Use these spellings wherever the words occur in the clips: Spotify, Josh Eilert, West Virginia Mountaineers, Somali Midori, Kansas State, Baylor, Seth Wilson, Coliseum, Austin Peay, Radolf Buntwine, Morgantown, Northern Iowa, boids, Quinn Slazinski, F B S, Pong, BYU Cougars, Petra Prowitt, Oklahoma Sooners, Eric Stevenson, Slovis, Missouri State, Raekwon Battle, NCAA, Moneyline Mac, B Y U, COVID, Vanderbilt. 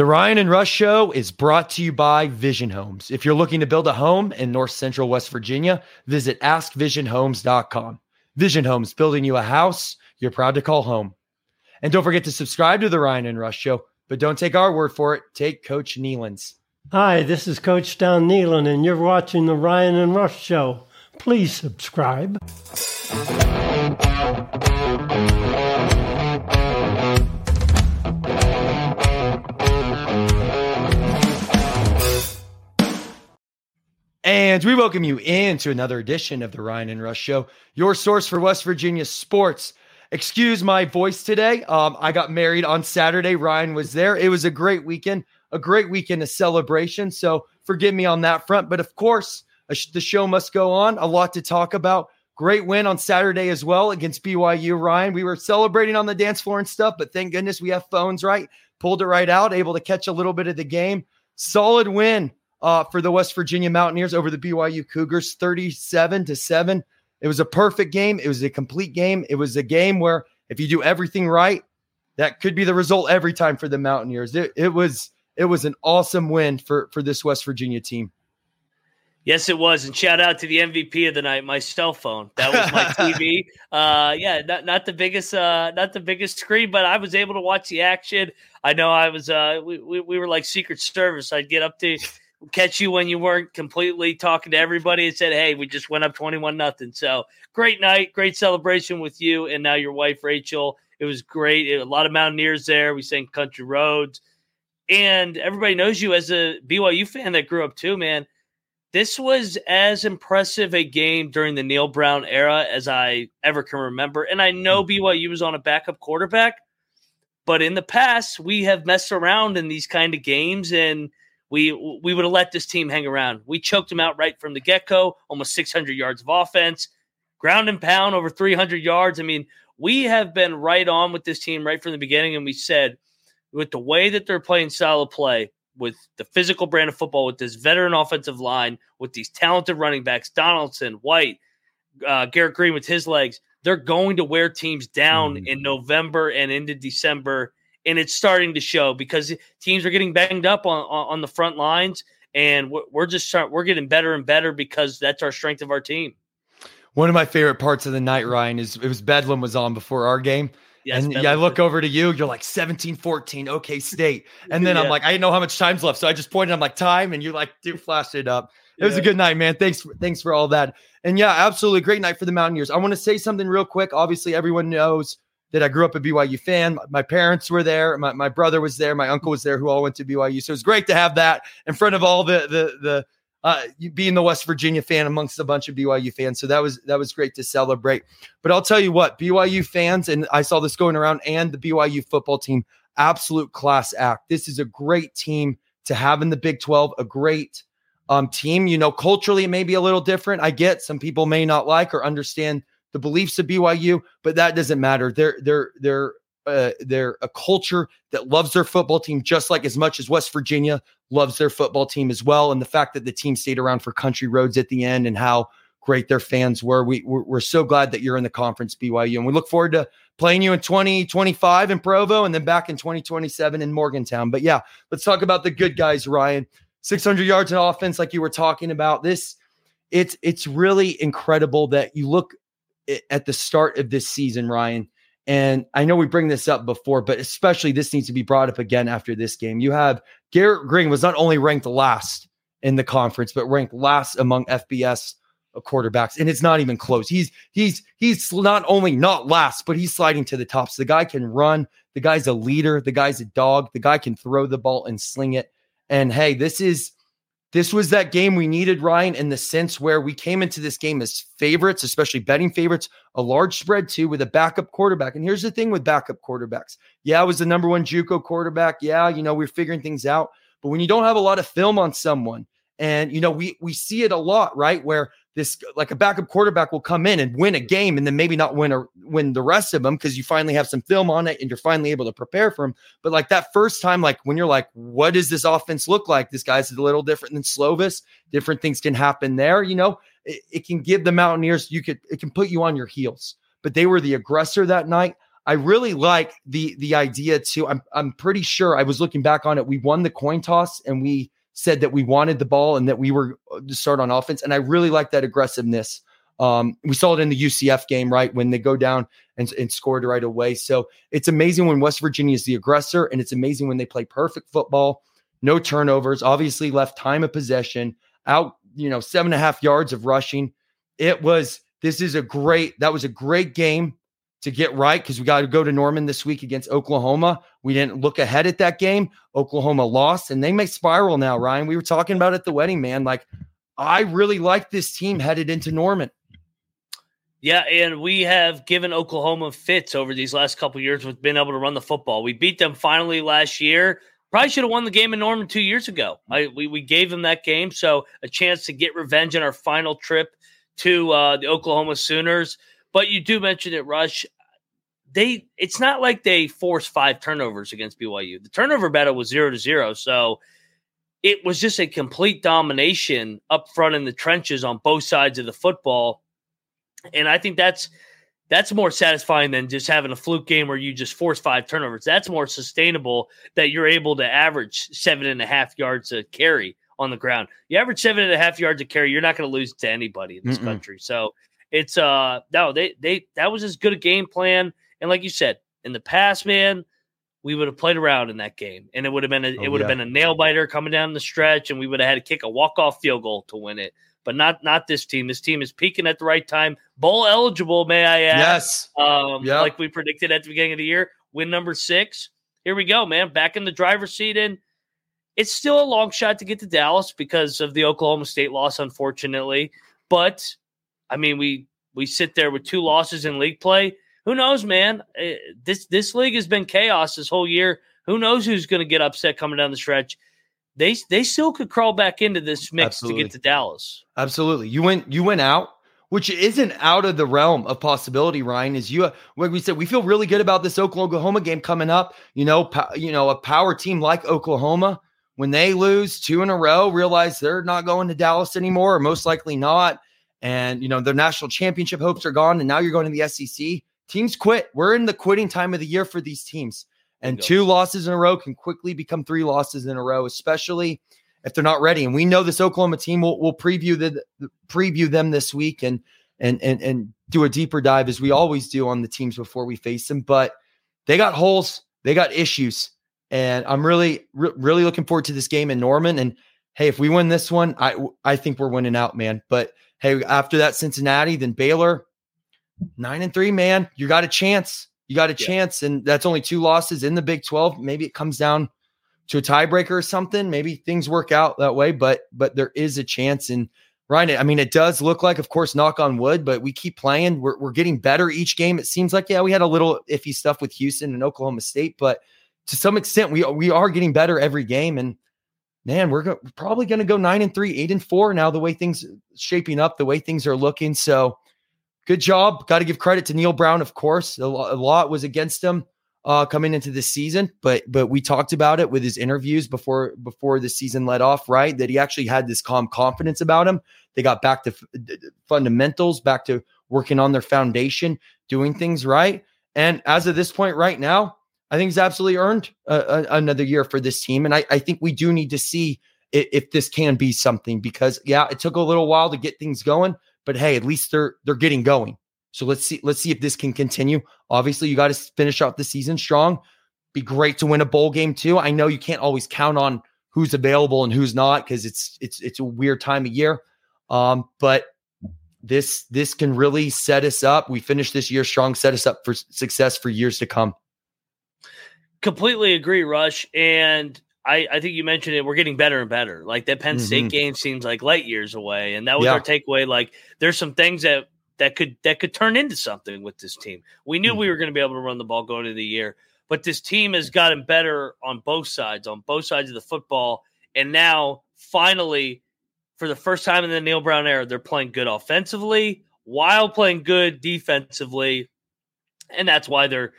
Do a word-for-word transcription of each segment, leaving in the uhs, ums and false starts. The Ryan and Rush show is brought to you by Vision Homes. If you're looking to build a home in North Central West Virginia, visit ask vision homes dot com. Vision Homes, building you a house you're proud to call home. And don't forget to subscribe to the Ryan and Rush show, but don't take our word for it. Take Coach Neelan's. Hi, this is Coach Don Neelan, and you're watching the Ryan and Rush show. Please subscribe. And we welcome you into another edition of the Ryan and Rush show, your source for West Virginia sports. Excuse my voice today. Um, I got married on Saturday. Ryan was there. It was a great weekend, a great weekend of celebration. So forgive me on that front. But of course, sh- the show must go on. A lot to talk about. Great win on Saturday as well against B Y U, Ryan. We were celebrating on the dance floor and stuff, but thank goodness we have phones, right? Pulled it right out, able to catch a little bit of the game. Solid win. Uh, for the West Virginia Mountaineers over the B Y U Cougars, thirty-seven to seven. It was a perfect game. It was a complete game. It was a game where if you do everything right, that could be the result every time for the Mountaineers. It, it was it was an awesome win for, for this West Virginia team. Yes, it was. And shout out to the M V P of the night, my cell phone. That was my T V. Uh, yeah, not not the biggest, uh, not the biggest screen, but I was able to watch the action. I know I was. Uh, we, we we were like Secret Service. I'd get up to. Catch you when you weren't completely talking to everybody and said, hey, we just went up twenty-one nothing. So great night, great celebration with you. And now your wife, Rachel, it was great. It, a lot of Mountaineers there. We sang Country Roads and everybody knows you as a B Y U fan that grew up too, man. This was as impressive a game during the Neil Brown era as I ever can remember. And I know B Y U was on a backup quarterback, but in the past we have messed around in these kind of games and We we would have let this team hang around. We choked them out right from the get-go, almost six hundred yards of offense, ground and pound over three hundred yards. I mean, we have been right on with this team right from the beginning, and we said with the way that they're playing solid play, with the physical brand of football, with this veteran offensive line, with these talented running backs, Donaldson, White, uh, Garrett Green with his legs, they're going to wear teams down mm. in November and into December. And it's starting to show because teams are getting banged up on, on, on the front lines, and we're, we're just start, we're getting better and better because that's our strength of our team. One of my favorite parts of the night, Ryan, is it was Bedlam was on before our game. Yes, and yeah, I look over to you. You're like seventeen fourteen, OK State. And then yeah. I'm like, I didn't know how much time's left. So I just pointed. I'm like, time. And you like, dude, flashed it up. It yeah. was a good night, man. Thanks. For, thanks for all that. And yeah, absolutely. Great night for the Mountaineers. I want to say something real quick. Obviously, everyone knows that I grew up a B Y U fan. My parents were there. My, my brother was there. My uncle was there who all went to B Y U. So it was great to have that in front of all the, the, the, uh, being the West Virginia fan amongst a bunch of B Y U fans. So that was, that was great to celebrate, but I'll tell you what, B Y U fans, and I saw this going around, and the B Y U football team, absolute class act. This is a great team to have in the Big twelve, a great um, team, you know, culturally, it may be a little different. I get some people may not like or understand the beliefs of B Y U, but that doesn't matter. They're they're they're uh, they're a culture that loves their football team just like as much as West Virginia loves their football team as well. And the fact that the team stayed around for Country Roads at the end and how great their fans were, we we're, we're so glad that you're in the conference, B Y U, and we look forward to playing you in twenty twenty-five in Provo and then back in twenty twenty-seven in Morgantown. But yeah, let's talk about the good guys, Ryan. six hundred yards in offense, like you were talking about. This it's it's really incredible that you look at the start of this season, Ryan, and I know we bring this up before, but especially this needs to be brought up again after this game. You have Garrett Green was not only ranked last in the conference, but ranked last among F B S quarterbacks, and it's not even close. He's he's he's not only not last, but he's sliding to the top. So the guy can run. The guy's a leader. The guy's a dog. The guy can throw the ball and sling it. And hey, this is. This was that game we needed, Ryan, in the sense where we came into this game as favorites, especially betting favorites, a large spread too, with a backup quarterback. And here's the thing with backup quarterbacks. Yeah, I was the number one JUCO quarterback. Yeah, you know, we're figuring things out. But when you don't have a lot of film on someone, and, you know, we we see it a lot, right, where this like a backup quarterback will come in and win a game and then maybe not win or win the rest of them because you finally have some film on it and you're finally able to prepare for them. But like that first time, like when you're like, what does this offense look like? This guy's a little different than Slovis. Different things can happen there. You know, it, it can give the Mountaineers, you could, it can put you on your heels, but they were the aggressor that night. I really like the the idea too. I'm I'm pretty sure I was looking back on it. We won the coin toss and we said that we wanted the ball and that we were to start on offense. And I really like that aggressiveness. Um, we saw it in the U C F game, right? When they go down and, and scored right away. So it's amazing when West Virginia is the aggressor, and it's amazing when they play perfect football, no turnovers, obviously left time of possession out, you know, seven and a half yards of rushing. It was, this is a great, that was a great game to get right. Cause we got to go to Norman this week against Oklahoma. We didn't look ahead at that game. Oklahoma lost, and they may spiral now, Ryan. We were talking about at the wedding, man. Like, I really like this team headed into Norman. Yeah, and we have given Oklahoma fits over these last couple of years with being able to run the football. We beat them finally last year. Probably should have won the game in Norman two years ago. I, we, we gave them that game, so a chance to get revenge on our final trip to uh, the Oklahoma Sooners. But you do mention it, Rush. They It's not like they forced five turnovers against B Y U. The turnover battle was zero to zero, so it was just a complete domination up front in the trenches on both sides of the football. And I think that's that's more satisfying than just having a fluke game where you just force five turnovers. That's more sustainable, that you're able to average seven and a half yards a carry on the ground. You average seven and a half yards a carry, you're not going to lose to anybody in this Mm-mm. country. So it's uh no, they they that was as good a game plan. And like you said, in the past, man, we would have played around in that game, and it would have been a, oh, it would yeah. have been a nail biter coming down the stretch, and we would have had to kick a walk off field goal to win it. But not not this team. This team is peaking at the right time. Bowl eligible, may I add. Yes. Um, yep. Like we predicted at the beginning of the year. Win number six. Here we go, man. Back in the driver's seat. And it's still a long shot to get to Dallas because of the Oklahoma State loss, unfortunately. But, I mean, we, we sit there with two losses in league play. Who knows, man? This, this league has been chaos this whole year. Who knows who's going to get upset coming down the stretch? They they still could crawl back into this mix Absolutely. to get to Dallas. Absolutely. You went you went out, which isn't out of the realm of possibility, Ryan. Is you like we said, we feel really good about this Oklahoma game coming up. You know, po- you know, a power team like Oklahoma, when they lose two in a row, realize they're not going to Dallas anymore, or most likely not. And, you know, their national championship hopes are gone, and now you're going to the S E C. Teams quit. We're in the quitting time of the year for these teams. And two losses in a row can quickly become three losses in a row, especially if they're not ready. And we know this Oklahoma team will will preview the preview them this week and and and and do a deeper dive as we always do on the teams before we face them. But they got holes, they got issues, and I'm really re- really looking forward to this game in Norman. And hey, if we win this one, I I think we're winning out, man. But hey, after that Cincinnati, then Baylor, nine and three, man, you got a chance. You got a chance, yeah. and that's only two losses in the Big twelve. Maybe it comes down to a tiebreaker or something. Maybe things work out that way, but but there is a chance. And Ryan, I mean, it does look like, of course, knock on wood, but we keep playing. We're we're getting better each game. It seems like, yeah, we had a little iffy stuff with Houston and Oklahoma State, but to some extent, we we are getting better every game. And man, we're, go- we're probably going to go nine and three, eight and four now. The way things shaping up, the way things are looking, so. Good job. Got to give credit to Neil Brown, of course. A lot, a lot was against him uh, coming into the season, but but we talked about it with his interviews before before the season let off, right? That he actually had this calm confidence about him. They got back to f- fundamentals, back to working on their foundation, doing things right. And as of this point right now, I think he's absolutely earned uh, a, another year for this team. And I, I think we do need to see if, if this can be something because, yeah, it took a little while to get things going. But hey, at least they're they're getting going. So let's see let's see if this can continue. Obviously, you got to finish out the season strong. Be great to win a bowl game too. I know you can't always count on who's available and who's not because it's it's it's a weird time of year. Um, but this this can really set us up. We finished this year strong, set us up for success for years to come. Completely agree, Rush. And I, I think you mentioned it. We're getting better and better. Like that Penn State mm-hmm. game seems like light years away. And that was yeah. our takeaway. Like there's some things that, that could, that could turn into something with this team. We knew mm-hmm. we were going to be able to run the ball going into the year, but this team has gotten better on both sides, on both sides of the football. And now finally, for the first time in the Neil Brown era, they're playing good offensively while playing good defensively. And that's why they're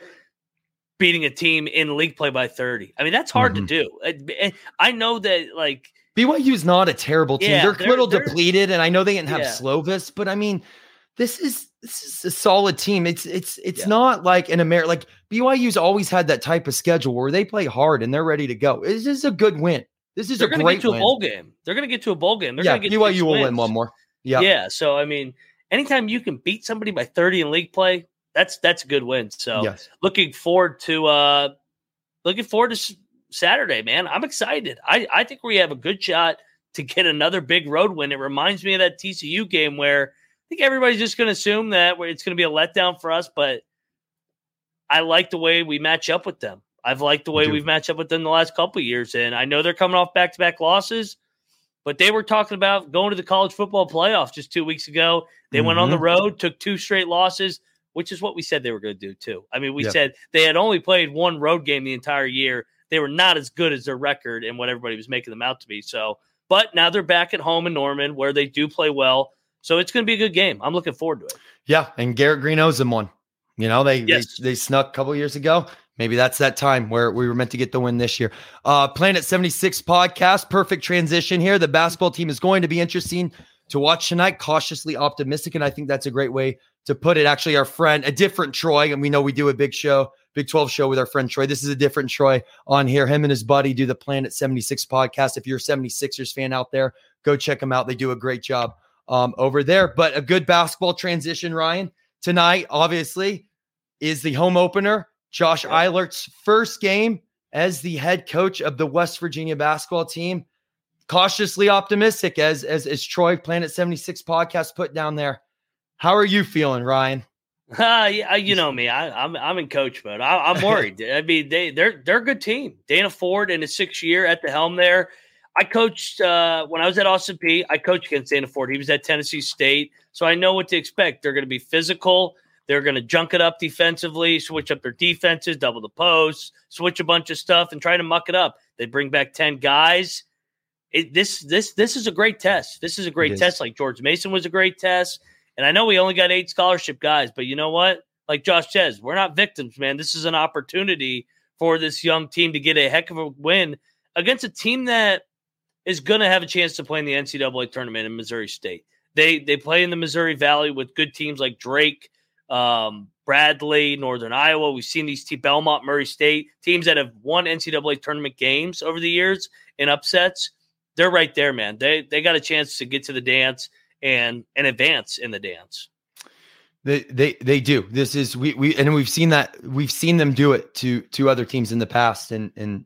beating a team in league play by thirty. I mean, that's hard mm-hmm. to do. I, I know that, like, B Y U is not a terrible team. Yeah, they're, they're a little they're, depleted, and I know they didn't have yeah. Slovis, but I mean, this is this is a solid team. It's it's it's yeah. not like an American, like B Y U's always had that type of schedule where they play hard and they're ready to go. This is a good win. This is they're a gonna great get to win. a bowl game. They're going to get to a bowl game. They're yeah, going to get B Y U to will wins. win one more. Yeah, yeah. So I mean, anytime you can beat somebody by thirty in league play, that's that's a good win. So yes. looking forward to uh, looking forward to Saturday, man. I'm excited. I I think we have a good shot to get another big road win. It reminds me of that T C U game where I think everybody's just going to assume that it's going to be a letdown for us, but I like the way we match up with them. I've liked the way Dude. we've matched up with them the last couple of years, and I know they're coming off back-to-back losses, but they were talking about going to the college football playoff just two weeks ago. They mm-hmm. went on the road, took two straight losses, which is what we said they were going to do too. I mean, we yeah. said they had only played one road game the entire year. They were not as good as their record and what everybody was making them out to be. So, but now they're back at home in Norman where they do play well. So it's going to be a good game. I'm looking forward to it. Yeah, and Garrett Green owes them one. You know, they yes. they, they snuck a couple years ago. Maybe that's that time where we were meant to get the win this year. Uh, Planet seventy-six podcast, perfect transition here. The basketball team is going to be interesting to watch tonight, cautiously optimistic, and I think that's a great way to put it. Actually, our friend, a different Troy, and we know we do a big show, Big twelve show with our friend Troy. This is a different Troy on here. Him and his buddy do the Planet seventy-six podcast. If you're a seventy-sixers fan out there, go check them out. They do a great job um, over there. But a good basketball transition, Ryan. Tonight, obviously, is the home opener. Josh Eilert's first game as the head coach of the West Virginia basketball team. Cautiously optimistic, as as, as Troy, Planet seventy-six podcast, put down there. How are you feeling, Ryan? Uh, yeah, you know me. I, I'm I'm in coach mode. I, I'm worried. I mean, they they're they're a good team. Dana Ford in his sixth year at the helm there. I coached uh, when I was at Austin Peay. I coached against Dana Ford. He was at Tennessee State, so I know what to expect. They're going to be physical. They're going to junk it up defensively, switch up their defenses, double the posts, switch a bunch of stuff, and try to muck it up. They bring back ten guys. It, this this this is a great test. This is a great test. Like George Mason was a great test. And I know we only got eight scholarship guys, but you know what? Like Josh says, we're not victims, man. This is an opportunity for this young team to get a heck of a win against a team that is going to have a chance to play in the N C double A tournament in Missouri State. They they play in the Missouri Valley with good teams like Drake, um, Bradley, Northern Iowa. We've seen these teams, Belmont, Murray State, teams that have won N C double A tournament games over the years in upsets. They're right there, man. They they got a chance to get to the dance and and advance in the dance. They they they do. This is we we and we've seen that we've seen them do it to to other teams in the past, and and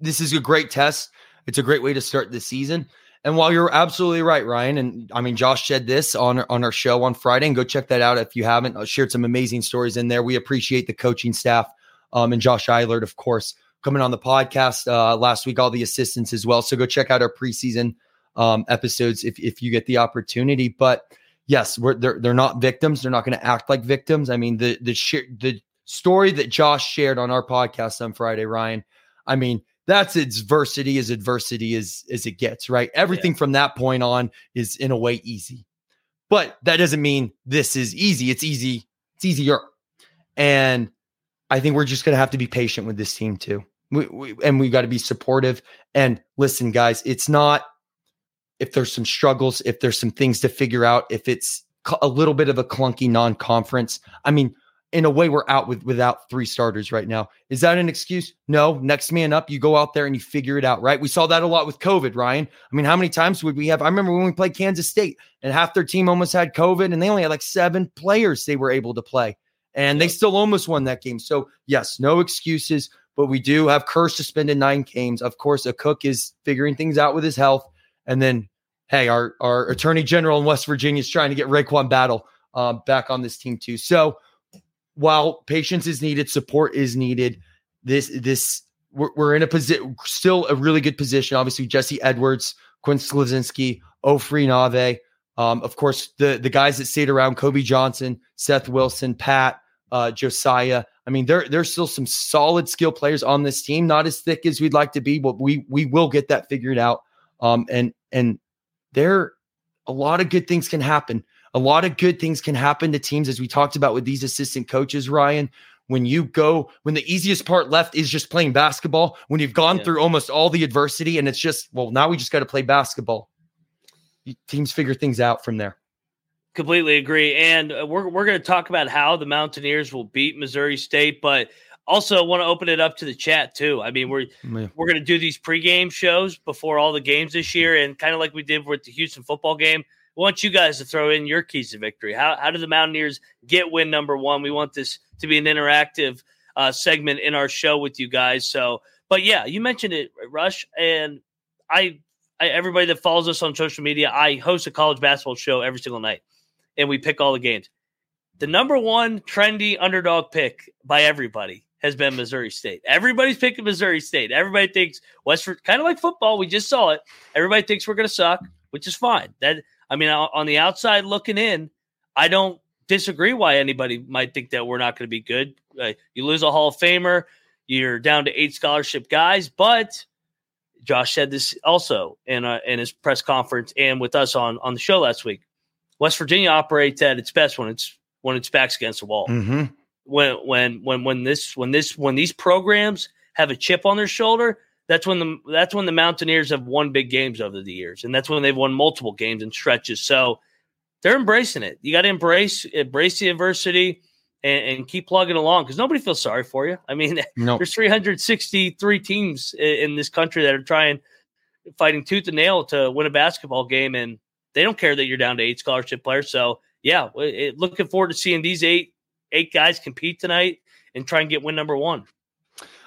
this is a great test. It's a great way to start the season. And while you're absolutely right, Ryan, and I mean Josh said this on on our show on Friday, and go check that out if you haven't. I shared some amazing stories in there. We appreciate the coaching staff um, and Josh Eilert, of course, coming on the podcast uh, last week, all the assistants as well. So go check out our preseason um, episodes if, if you get the opportunity, but yes, we're, they're, they're not victims. They're not going to act like victims. I mean, the, the, sh- the story that Josh shared on our podcast on Friday, Ryan, I mean, that's adversity as adversity as, as it gets, right? Everything yeah. from that point on is in a way easy, but that doesn't mean this is easy. It's easy. It's easier. And I think we're just going to have to be patient with this team too. We, we, and we've got to be supportive and listen, guys, it's not, if there's some struggles, if there's some things to figure out, if it's a little bit of a clunky non-conference, I mean, in a way we're out with without three starters right now. Is that an excuse? No. Next man up, you go out there and you figure it out, right? We saw that a lot with COVID, Ryan. I mean, how many times would we have? I remember when we played Kansas State and half their team almost had COVID and they only had like seven players they were able to play and they still almost won that game. So yes, no excuses, but we do have Kerr suspended nine games. Of course, a Cook is figuring things out with his health. And then, hey, our, our attorney general in West Virginia is trying to get Raekwon Battle uh, back on this team too. So while patience is needed, support is needed. This this we're, we're in a position, still a really good position. Obviously, Jesse Edwards, Quinn Slazinski, Ofri Nave, um, of course the the guys that stayed around: Kobe Johnson, Seth Wilson, Pat, uh, Josiah. I mean, there there's still some solid skill players on this team. Not as thick as we'd like to be, but we we will get that figured out. Um, and, and there, a lot of good things can happen. A lot of good things can happen to teams, as we talked about with these assistant coaches, Ryan. When you go, when the easiest part left is just playing basketball, when you've gone yeah. through almost all the adversity and it's just, well, now we just got to play basketball. Teams figure things out from there. Completely agree. And we're we're going to talk about how the Mountaineers will beat Missouri State, but also want to open it up to the chat too. I mean, we're yeah. we're going to do these pregame shows before all the games this year, and kind of like we did with the Houston football game, we want you guys to throw in your keys to victory. How how do the Mountaineers get win number one? We want this to be an interactive uh, segment in our show with you guys. So, but yeah, you mentioned it, Rush, and I, I everybody that follows us on social media, I host a college basketball show every single night, and we pick all the games. The number one trendy underdog pick by everybody has been Missouri State. Everybody's picking Missouri State. Everybody thinks West Virginia, kind of like football. We just saw it. Everybody thinks we're going to suck, which is fine. That I mean, on the outside looking in, I don't disagree why anybody might think that we're not going to be good. Uh, you lose a Hall of Famer. You're down to eight scholarship guys. But Josh said this also in, uh, in his press conference and with us on, on the show last week. West Virginia operates at its best when it's when its back's against the wall. Mm-hmm. When when when when this when this when these programs have a chip on their shoulder, that's when the that's when the Mountaineers have won big games over the years, and that's when they've won multiple games and stretches. So they're embracing it. You got to embrace embrace the adversity and, and keep plugging along because nobody feels sorry for you. I mean, nope. There's three hundred sixty-three teams in, in this country that are trying, fighting tooth and nail to win a basketball game, and they don't care that you're down to eight scholarship players. So, yeah, it, looking forward to seeing these eight eight guys compete tonight and try and get win number one.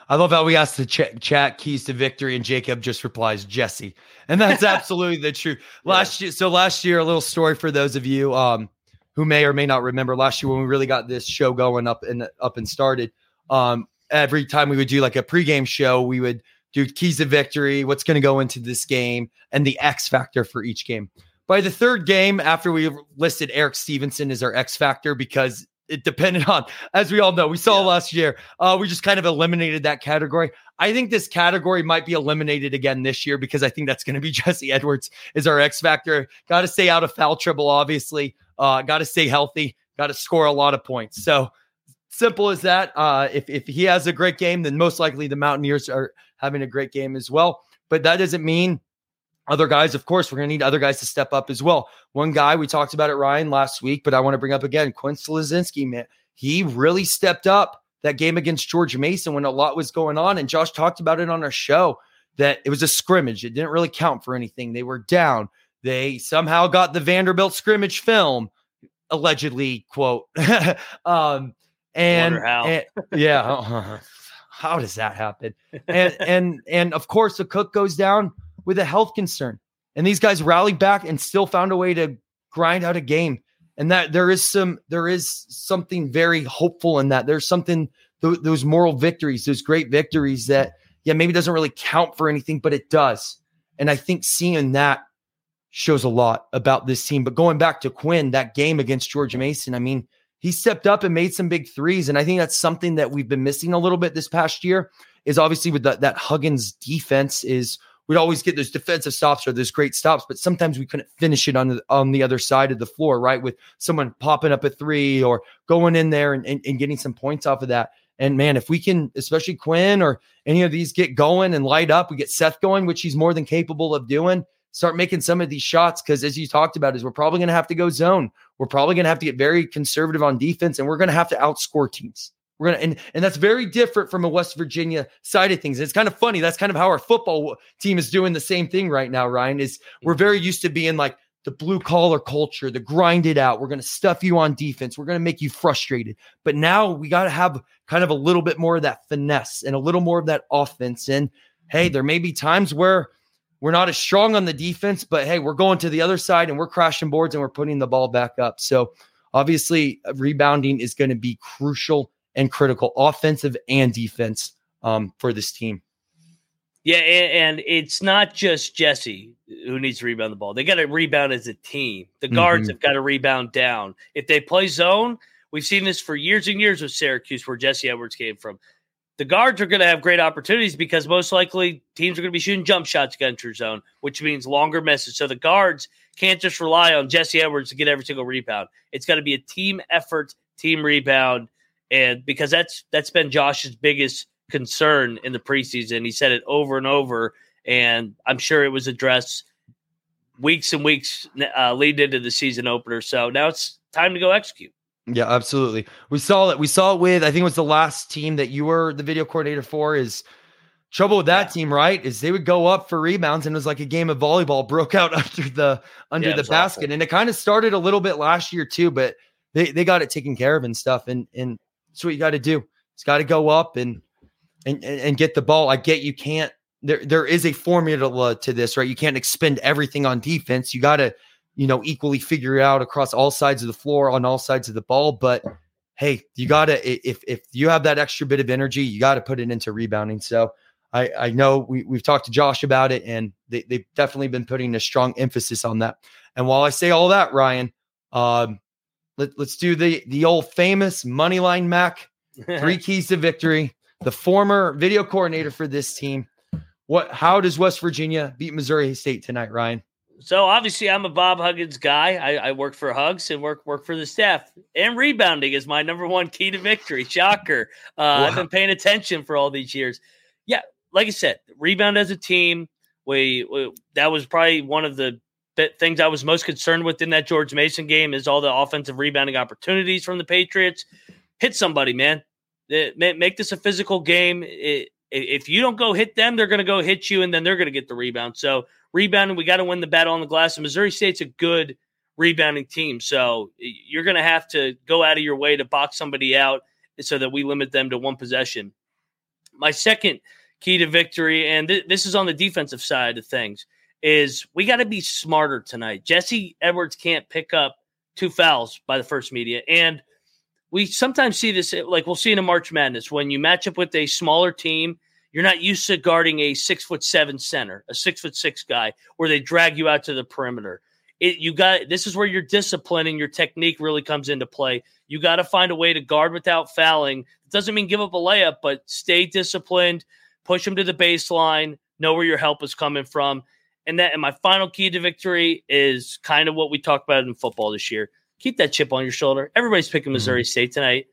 I love how we asked the ch- chat keys to victory, and Jacob just replies, Jesse. And that's absolutely the truth. Last yeah. year, So last year, a little story for those of you um, who may or may not remember. Last year when we really got this show going up and, up and started, um, every time we would do like a pregame show, we would do keys to victory, what's going to go into this game, and the X factor for each game. By the third game, after we listed Eric Stevenson as our X factor, because it depended on, as we all know, we saw yeah. last year, uh, we just kind of eliminated that category. I think this category might be eliminated again this year because I think that's going to be Jesse Edwards as our X factor. Got to stay out of foul trouble, obviously. Uh, got to stay healthy. Got to score a lot of points. So simple as that. Uh, if if he has a great game, then most likely the Mountaineers are having a great game as well. But that doesn't mean other guys, of course, we're going to need other guys to step up as well. One guy, we talked about it, Ryan, last week, but I want to bring up again, Quinn Slazinski, man. He really stepped up that game against George Mason when a lot was going on, and Josh talked about it on our show, that it was a scrimmage. It didn't really count for anything. They were down. They somehow got the Vanderbilt scrimmage film, allegedly, quote. um, and, how. and yeah, how does that happen? And, and, and of course, the Cook goes down with a health concern, and these guys rallied back and still found a way to grind out a game. And that there is some, there is something very hopeful in that. There's something, th- those moral victories, those great victories that, yeah, maybe doesn't really count for anything, but it does. And I think seeing that shows a lot about this team. But going back to Quinn, that game against George Mason, I mean, he stepped up and made some big threes. And I think that's something that we've been missing a little bit this past year is obviously with the, that Huggins defense is, we'd always get those defensive stops or those great stops, but sometimes we couldn't finish it on the, on the other side of the floor, right? With someone popping up a three or going in there and, and, and getting some points off of that. And man, if we can, especially Quinn or any of these get going and light up, we get Seth going, which he's more than capable of doing, start making some of these shots. Cause as you talked about is we're probably going to have to go zone. We're probably going to have to get very conservative on defense, and we're going to have to outscore teams. We're gonna and, and that's very different from a West Virginia side of things. It's kind of funny. That's kind of how our football team is doing the same thing right now, Ryan, is we're very used to being like the blue collar culture, the grind it out. We're going to stuff you on defense. We're going to make you frustrated. But now we got to have kind of a little bit more of that finesse and a little more of that offense. And hey, there may be times where we're not as strong on the defense, but hey, we're going to the other side and we're crashing boards and we're putting the ball back up. So obviously rebounding is going to be crucial and critical, offensive and defense, um, for this team. Yeah, and, and it's not just Jesse who needs to rebound the ball. They got to rebound as a team. The guards mm-hmm. have got to rebound down. If they play zone, we've seen this for years and years with Syracuse, where Jesse Edwards came from. The guards are going to have great opportunities because most likely teams are going to be shooting jump shots against your zone, which means longer misses. So the guards can't just rely on Jesse Edwards to get every single rebound. It's got to be a team effort, team rebound. And because that's that's been Josh's biggest concern in the preseason. He said it over and over, and I'm sure it was addressed weeks and weeks uh, lead into the season opener. So now it's time to go execute. Yeah, absolutely. We saw it. We saw it with, I think it was the last team that you were the video coordinator for, is trouble with that yeah. team, right? Is they would go up for rebounds and it was like a game of volleyball broke out under the, under yeah, the basket. Awful. And it kind of started a little bit last year too, but they, they got it taken care of and stuff. And, and that's what you got to do. It's got to go up and, and, and get the ball. I get, you can't, there, there is a formula to this, right? You can't expend everything on defense. You got to, you know, equally figure it out across all sides of the floor, on all sides of the ball. But hey, you gotta, if, if you have that extra bit of energy, you got to put it into rebounding. So I, I know we, we've talked to Josh about it, and they, they've definitely been putting a strong emphasis on that. And while I say all that, Ryan, um, let, let's do the, the old famous Moneyline Mac, three keys to victory, the former video coordinator for this team. What, how does West Virginia beat Missouri State tonight, Ryan? So obviously I'm a Bob Huggins guy. I, I work for Hugs and work work for the staff. And rebounding is my number one key to victory. Shocker. Uh, wow. I've been paying attention for all these years. Yeah, like I said, rebound as a team. We, we that was probably one of the things I was most concerned with in that George Mason game, is all the offensive rebounding opportunities from the Patriots. Hit somebody, man. Make this a physical game. It, if you don't go hit them, they're going to go hit you, and then they're going to get the rebound. So rebounding, we got to win the battle on the glass. And Missouri State's a good rebounding team. So you're going to have to go out of your way to box somebody out so that we limit them to one possession. My second key to victory, and th- this is on the defensive side of things, is we got to be smarter tonight. Jesse Edwards can't pick up two fouls by the first media. And we sometimes see this, like we'll see in a March Madness, when you match up with a smaller team, you're not used to guarding a six foot seven center, a six foot six guy, where they drag you out to the perimeter. It, you got, this is where your discipline and your technique really comes into play. You got to find a way to guard without fouling. It doesn't mean give up a layup, but stay disciplined, push them to the baseline, know where your help is coming from. And that, and my final key to victory is kind of what we talked about in football this year. Keep that chip on your shoulder. Everybody's picking Missouri State tonight.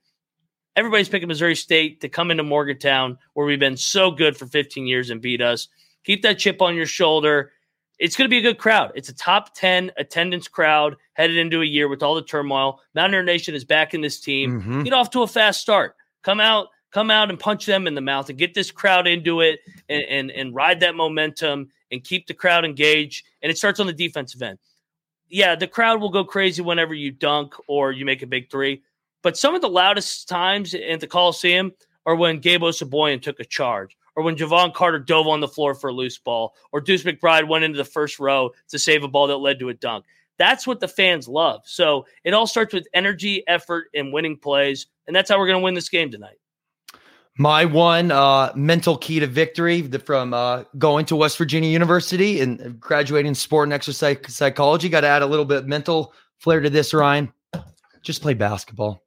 Everybody's picking Missouri State to come into Morgantown, where we've been so good for fifteen years, and beat us. Keep that chip on your shoulder. It's going to be a good crowd. It's a top ten attendance crowd headed into a year with all the turmoil. Mountaineer Nation is back in this team. Mm-hmm. Get off to a fast start. Come out, come out and punch them in the mouth and get this crowd into it, and, and, and ride that momentum and keep the crowd engaged. And it starts on the defensive end. Yeah, the crowd will go crazy whenever you dunk or you make a big three. But some of the loudest times at the Coliseum are when Gabe Osaboyan took a charge, or when Javon Carter dove on the floor for a loose ball, or Deuce McBride went into the first row to save a ball that led to a dunk. That's what the fans love. So it all starts with energy, effort, and winning plays, and that's how we're going to win this game tonight. My one uh, mental key to victory from uh, going to West Virginia University and graduating sport and exercise psychology, got to add a little bit of mental flair to this, Ryan. Just play basketball.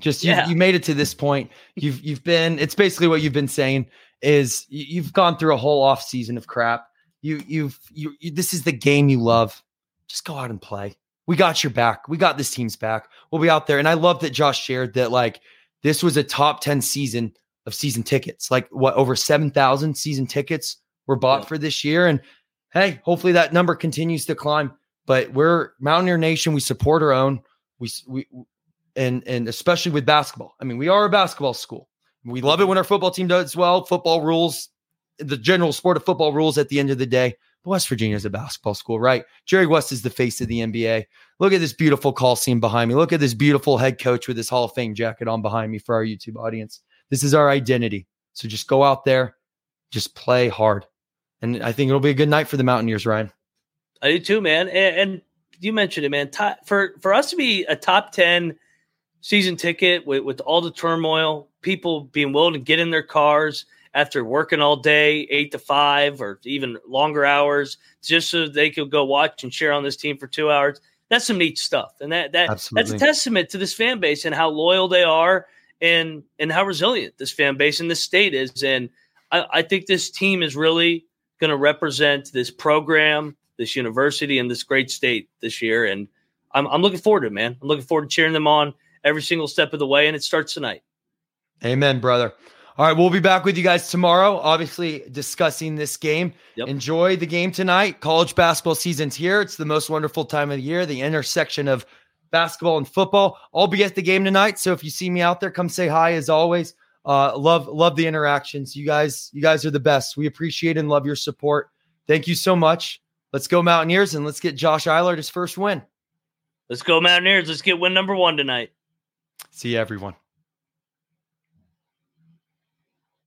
Just you, yeah. you made it to this point. You've you've been. It's basically what you've been saying is you, you've gone through a whole off season of crap. You you've you, you. This is the game you love. Just go out and play. We got your back. We got this team's back. We'll be out there. And I love that Josh shared that, like, this was a top ten season of season tickets. Like, what, over seven thousand season tickets were bought yeah. for this year. And hey, hopefully that number continues to climb. But we're Mountaineer Nation. We support our own. We we. And and especially with basketball. I mean, we are a basketball school. We love it when our football team does well. Football rules, the general sport of football rules at the end of the day. But West Virginia is a basketball school, right? Jerry West is the face of the N B A. Look at this beautiful Coliseum behind me. Look at this beautiful head coach with his Hall of Fame jacket on behind me for our YouTube audience. This is our identity. So just go out there, just play hard. And I think it'll be a good night for the Mountaineers, Ryan. I do too, man. And, and you mentioned it, man. Top, for, for us to be a top ten season ticket with, with all the turmoil, people being willing to get in their cars after working all day, eight to five or even longer hours, just so they could go watch and cheer on this team for two hours. That's some neat stuff. And that, that Absolutely. that's a testament to this fan base and how loyal they are, and, and how resilient this fan base in this state is. And I, I think this team is really going to represent this program, this university, and this great state this year. And I'm, I'm looking forward to it, man. I'm looking forward to cheering them on every single step of the way, and it starts tonight. Amen, brother. All right, we'll be back with you guys tomorrow, obviously discussing this game. Yep. Enjoy the game tonight. College basketball season's here. It's the most wonderful time of the year, the intersection of basketball and football. I'll be at the game tonight, so if you see me out there, come say hi as always. Uh, love love the interactions. You guys, you guys are the best. We appreciate and love your support. Thank you so much. Let's go Mountaineers, and let's get Josh Eilert his first win. Let's go Mountaineers. Let's get win number one tonight. See you, everyone.